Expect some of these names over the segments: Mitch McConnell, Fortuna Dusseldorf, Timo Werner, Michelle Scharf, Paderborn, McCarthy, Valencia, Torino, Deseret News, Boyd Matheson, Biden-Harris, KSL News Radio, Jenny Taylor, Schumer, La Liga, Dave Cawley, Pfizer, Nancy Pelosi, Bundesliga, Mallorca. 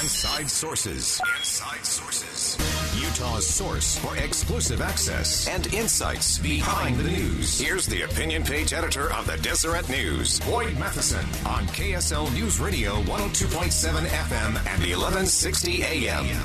Inside Sources. Inside Sources. Utah's source for exclusive access and insights behind the news. Here's the opinion page editor of the Deseret News, Boyd Matheson, on KSL News Radio 102.7 FM and 1160 AM.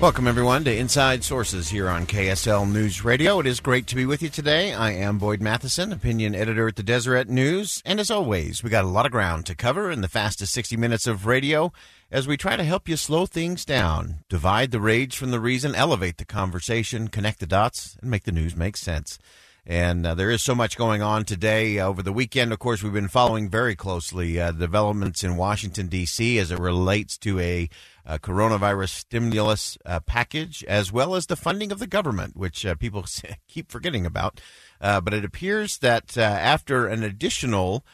Welcome, everyone, to Inside Sources here on KSL News Radio. It is great to be with you today. I am Boyd Matheson, opinion editor at the Deseret News. And as always, we got a lot of ground to cover in the fastest 60 minutes of radio as we try to help you slow things down, divide the rage from the reason, elevate the conversation, connect the dots, and make the news make sense. And there is so much going on today. Over the weekend, of course, we've been following very closely developments in Washington, D.C. as it relates to a coronavirus stimulus package, as well as the funding of the government, which people keep forgetting about. But it appears that after an additional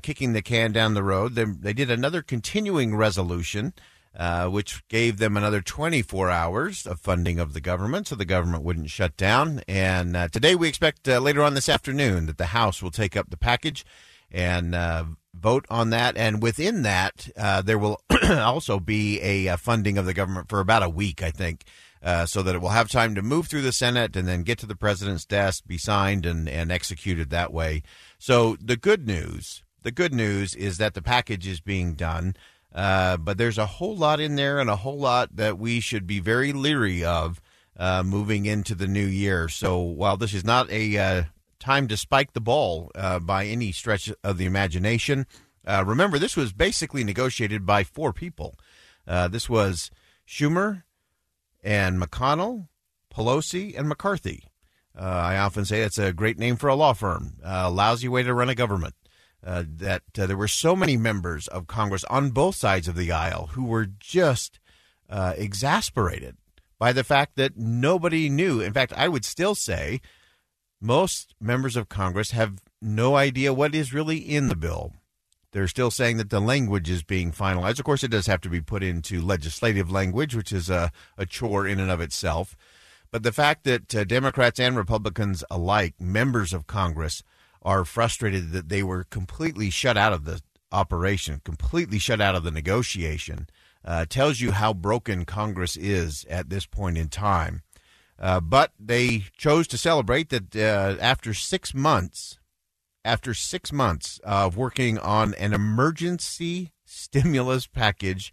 kicking the can down the road, they did another continuing resolution, which gave them another 24 hours of funding of the government so the government wouldn't shut down. And today we expect later on this afternoon that the House will take up the package and vote on that. And within that, there will also be a funding of the government for about a week, I think, so that it will have time to move through the Senate and then get to the president's desk, be signed and executed that way. So the good news is that the package is being done. But there's a whole lot in there and a whole lot that we should be very leery of moving into the new year. So while this is not a time to spike the ball by any stretch of the imagination, remember, this was basically negotiated by four people. This was Schumer and McConnell, Pelosi and McCarthy. I often say that's a great name for a law firm, a lousy way to run a government. That there were so many members of Congress on both sides of the aisle who were just exasperated by the fact that nobody knew. In fact, I would still say most members of Congress have no idea what is really in the bill. They're still saying that the language is being finalized. Of course, it does have to be put into legislative language, which is a chore in and of itself. But the fact that Democrats and Republicans alike, members of Congress, are frustrated that they were completely shut out of the operation, completely shut out of the negotiation, tells you how broken Congress is at this point in time. But they chose to celebrate that after six months of working on an emergency stimulus package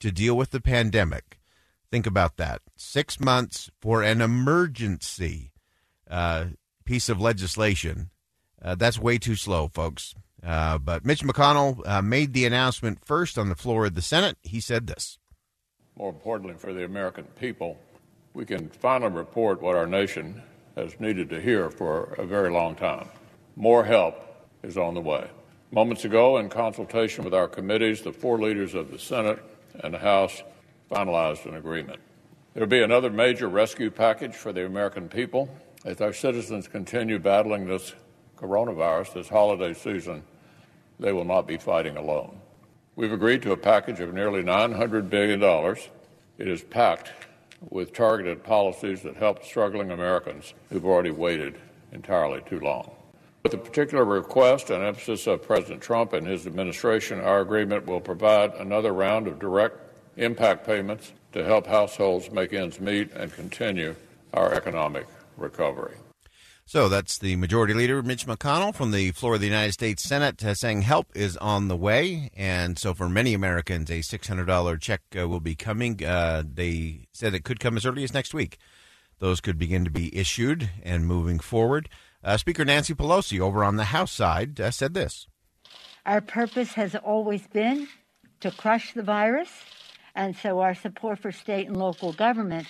to deal with the pandemic. Think about that. 6 months for an emergency piece of legislation. That's way too slow, folks. But Mitch McConnell made the announcement first on the floor of the Senate. He said this. More importantly for the American people, we can finally report what our nation has needed to hear for a very long time. More help is on the way. Moments ago, in consultation with our committees, the four leaders of the Senate and the House finalized an agreement. There will be another major rescue package for the American people as our citizens continue battling this coronavirus this holiday season. They will not be fighting alone. We've agreed to a package of nearly $900 billion. It is packed with targeted policies that help struggling Americans who've already waited entirely too long. With the particular request and emphasis of President Trump and his administration, our agreement will provide another round of direct impact payments to help households make ends meet and continue our economic recovery. So that's the Majority Leader, Mitch McConnell, from the floor of the United States Senate, saying help is on the way. And so for many Americans, a $600 check will be coming. They said it could come as early as next week. Those could begin to be issued and moving forward. Speaker Nancy Pelosi over on the House side said this. Our purpose has always been to crush the virus. And so our support for state and local government,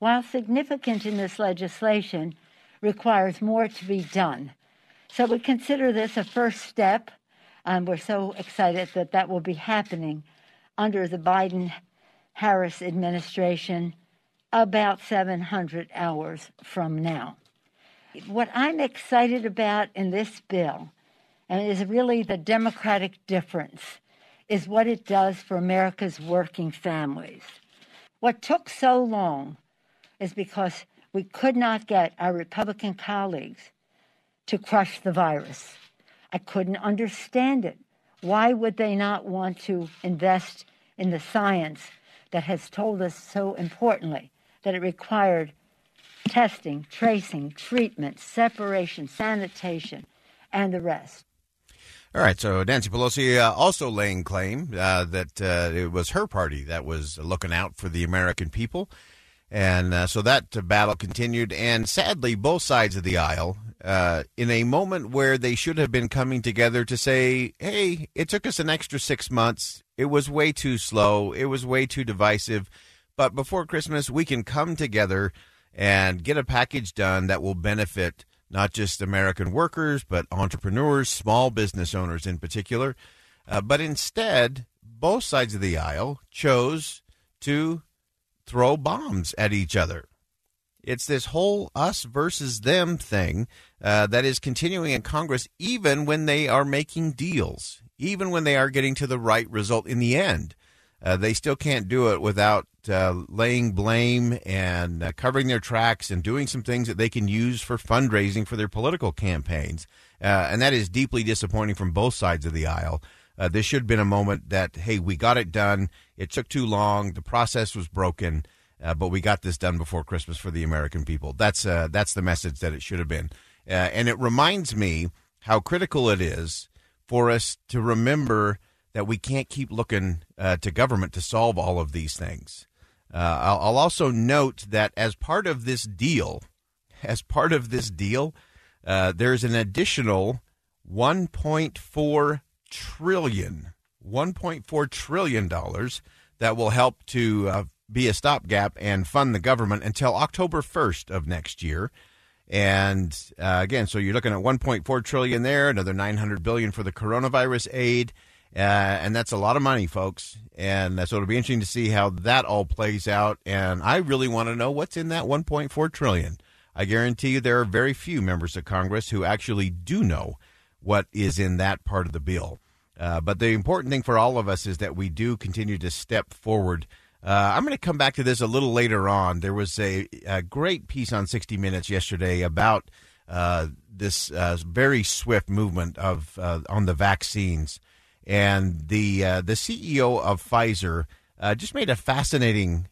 while significant in this legislation, requires more to be done. So we consider this a first step, and we're so excited that that will be happening under the Biden-Harris administration about 700 hours from now. What I'm excited about in this bill, and is really the democratic difference, is what it does for America's working families. What took so long is because we could not get our Republican colleagues to crush the virus. I couldn't understand it. Why would they not want to invest in the science that has told us so importantly that it required testing, tracing, treatment, separation, sanitation, and the rest? All right, so Nancy Pelosi also laying claim that it was her party that was looking out for the American people. And so that battle continued. And sadly, both sides of the aisle, in a moment where they should have been coming together to say, hey, it took us an extra 6 months. It was way too slow. It was way too divisive. But before Christmas, we can come together and get a package done that will benefit not just American workers, but entrepreneurs, small business owners in particular. But instead, both sides of the aisle chose to throw bombs at each other. It's this whole us versus them thing that is continuing in Congress, even when they are making deals, even when they are getting to the right result in the end. They still can't do it without laying blame and covering their tracks and doing some things that they can use for fundraising for their political campaigns. And that is deeply disappointing from both sides of the aisle. This should have been a moment that, hey, we got it done. It took too long. The process was broken, but we got this done before Christmas for the American people. That's the message that it should have been. And it reminds me how critical it is for us to remember that we can't keep looking to government to solve all of these things. I'll also note that as part of this deal, there's an additional $1.4 trillion that will help to be a stopgap and fund the government until October 1st of next year. And again, so you're looking at $1.4 trillion there, another $900 billion for the coronavirus aid. And that's a lot of money, folks. And so it'll be interesting to see how that all plays out. And I really want to know what's in that $1.4 trillion. I guarantee you there are very few members of Congress who actually do know what is in that part of the bill. But the important thing for all of us is that we do continue to step forward. I'm going to come back to this a little later on. There was a great piece on 60 Minutes yesterday about this very swift movement of on the vaccines. And the CEO of Pfizer just made a fascinating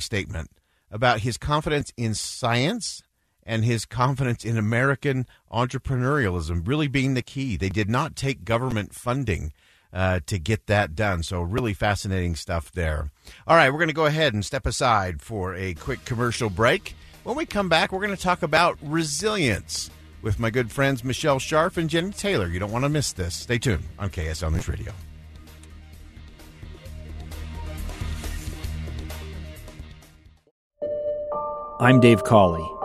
statement about his confidence in science and his confidence in American entrepreneurialism really being the key. They did not take government funding to get that done. So really fascinating stuff there. All right, we're going to go ahead and step aside for a quick commercial break. When we come back, we're going to talk about resilience with my good friends Michelle Scharf and Jenny Taylor. You don't want to miss this. Stay tuned on KSL News Radio. I'm Dave Cawley,